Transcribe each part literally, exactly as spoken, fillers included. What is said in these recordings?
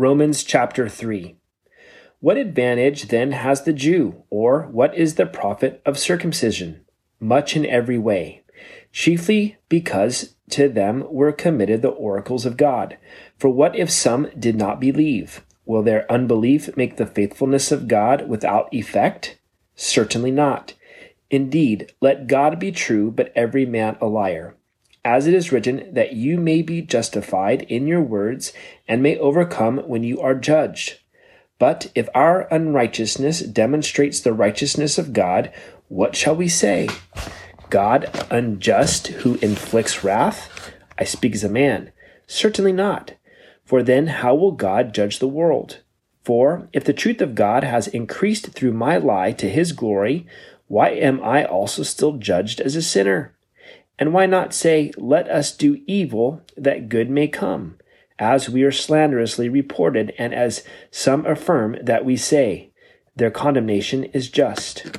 Romans chapter three. What advantage then has the Jew, or what is the profit of circumcision? Much in every way, chiefly because to them were committed the oracles of God. For what if some did not believe? Will their unbelief make the faithfulness of God without effect? Certainly not. Indeed, let God be true, but every man a liar. As it is written, that you may be justified in your words and may overcome when you are judged. But if our unrighteousness demonstrates the righteousness of God, what shall we say? God unjust who inflicts wrath? I speak as a man. Certainly not. For then how will God judge the world? For if the truth of God has increased through my lie to his glory, why am I also still judged as a sinner? And why not say, let us do evil that good may come, as we are slanderously reported, and as some affirm that we say, their condemnation is just.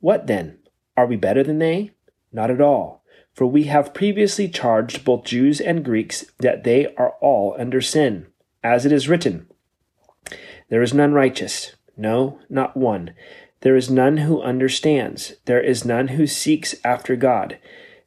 What then? Are we better than they? Not at all. For we have previously charged both Jews and Greeks that they are all under sin. As it is written, there is none righteous, no, not one. There is none who understands. There is none who seeks after God.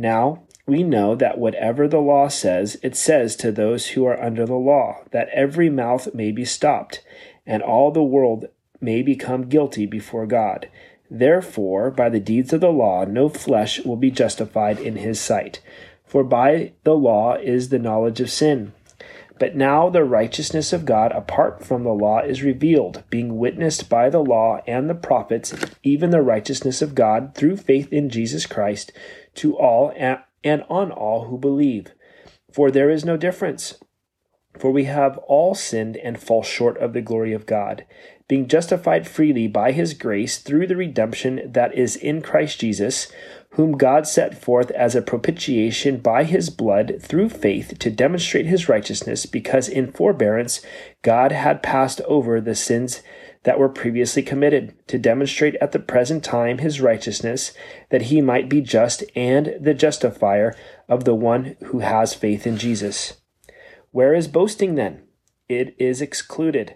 Now we know that whatever the law says, it says to those who are under the law, that every mouth may be stopped, and all the world may become guilty before God. Therefore, by the deeds of the law, no flesh will be justified in his sight. For by the law is the knowledge of sin. But now the righteousness of God apart from the law is revealed, being witnessed by the law and the prophets, even the righteousness of God through faith in Jesus Christ, to all and on all who believe. For there is no difference. For we have all sinned and fall short of the glory of God, being justified freely by his grace through the redemption that is in Christ Jesus, whom God set forth as a propitiation by his blood through faith to demonstrate his righteousness, because in forbearance God had passed over the sins that were previously committed, to demonstrate at the present time his righteousness, that he might be just and the justifier of the one who has faith in Jesus. Where is boasting then? It is excluded.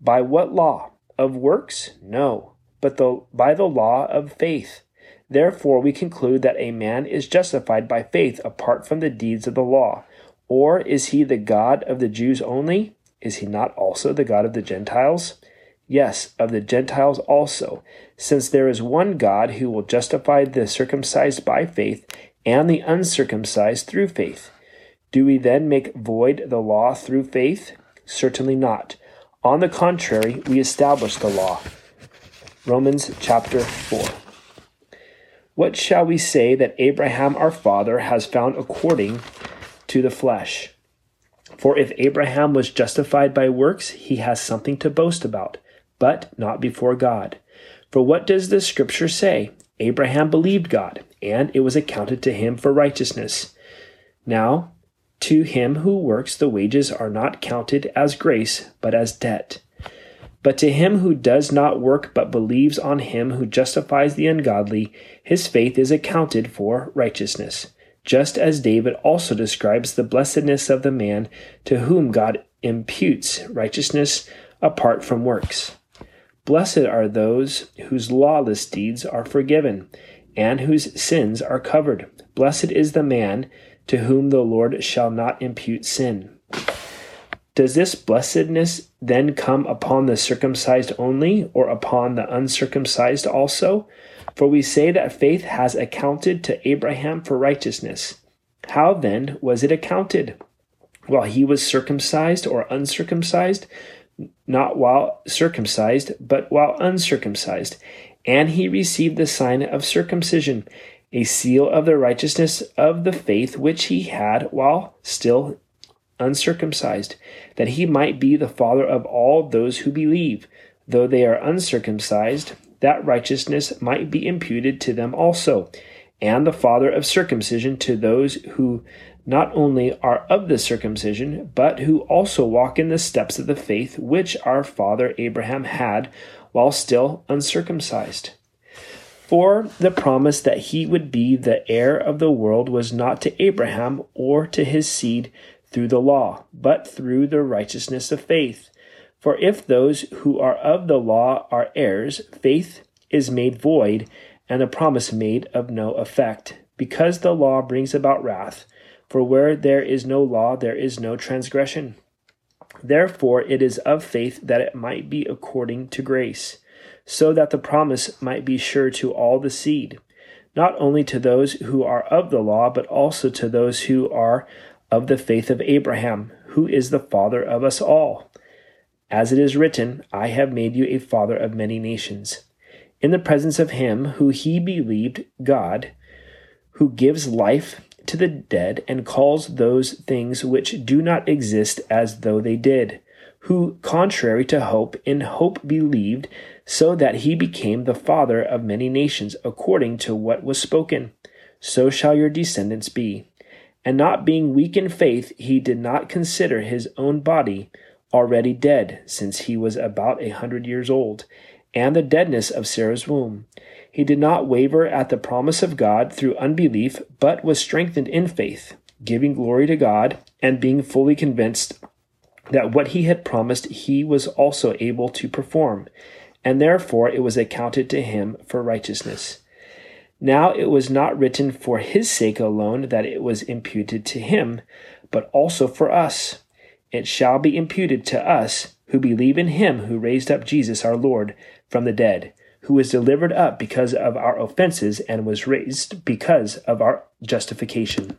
By what law? Of works? No, but the, by the law of faith. Therefore we conclude that a man is justified by faith apart from the deeds of the law. Or is he the God of the Jews only? Is he not also the God of the Gentiles? Yes, of the Gentiles also, since there is one God who will justify the circumcised by faith and the uncircumcised through faith. Do we then make void the law through faith? Certainly not. On the contrary, we establish the law. Romans chapter four. What shall we say that Abraham our father has found according to the flesh? For if Abraham was justified by works, he has something to boast about, but not before God. For what does the scripture say? Abraham believed God, and it was accounted to him for righteousness. Now, to him who works, the wages are not counted as grace, but as debt. But to him who does not work, but believes on him who justifies the ungodly, his faith is accounted for righteousness. Just as David also describes the blessedness of the man to whom God imputes righteousness apart from works. Blessed are those whose lawless deeds are forgiven, and whose sins are covered. Blessed is the man to whom the Lord shall not impute sin. Does this blessedness then come upon the circumcised only, or upon the uncircumcised also? For we say that faith has accounted to Abraham for righteousness. How then was it accounted? While he was circumcised or uncircumcised? Not while circumcised, but while uncircumcised. And he received the sign of circumcision, a seal of the righteousness of the faith which he had while still uncircumcised, that he might be the father of all those who believe, though they are uncircumcised, that righteousness might be imputed to them also, and the father of circumcision to those who not only are of the circumcision, but who also walk in the steps of the faith which our father Abraham had while still uncircumcised. For the promise that he would be the heir of the world was not to Abraham or to his seed through the law, but through the righteousness of faith. For if those who are of the law are heirs, faith is made void, and the promise made of no effect, because the law brings about wrath. For where there is no law, there is no transgression. Therefore it is of faith that it might be according to grace, so that the promise might be sure to all the seed, not only to those who are of the law, but also to those who are of the faith of Abraham, who is the father of us all. As it is written, I have made you a father of many nations, in the presence of him who he believed, God, who gives life to the dead and calls those things which do not exist as though they did, who, contrary to hope, in hope believed, so that he became the father of many nations, according to what was spoken. So shall your descendants be. And not being weak in faith, he did not consider his own body already dead, since he was about a hundred years old, and the deadness of Sarah's womb. He did not waver at the promise of God through unbelief, but was strengthened in faith, giving glory to God, and being fully convinced that what he had promised he was also able to perform, and therefore it was accounted to him for righteousness. Now it was not written for his sake alone that it was imputed to him, but also for us. It shall be imputed to us who believe in him who raised up Jesus our Lord from the dead, who was delivered up because of our offenses and was raised because of our justification.